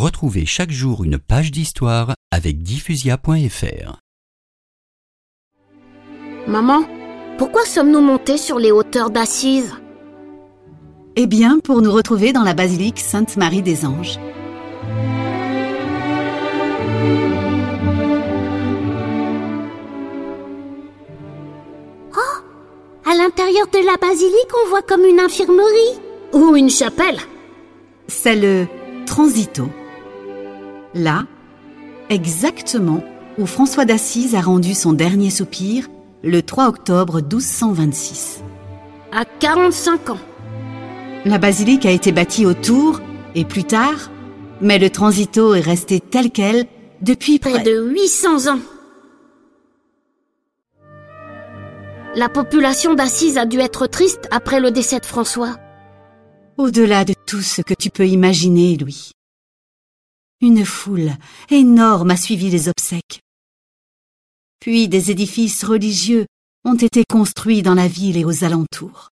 Retrouvez chaque jour une page d'histoire avec diffusia.fr. Maman, pourquoi sommes-nous montés sur les hauteurs d'Assise? Eh bien, pour nous retrouver dans la basilique Sainte-Marie-des-Anges. Oh! À l'intérieur de la basilique, on voit comme une infirmerie ou une chapelle. C'est le Transito. Là, exactement où François d'Assise a rendu son dernier soupir, le 3 octobre 1226. À 45 ans. La basilique a été bâtie autour et plus tard, mais le Transito est resté tel quel depuis près de 800 ans. La population d'Assise a dû être triste après le décès de François. Au-delà de tout ce que tu peux imaginer, Louis. Une foule énorme a suivi les obsèques. Puis des édifices religieux ont été construits dans la ville et aux alentours.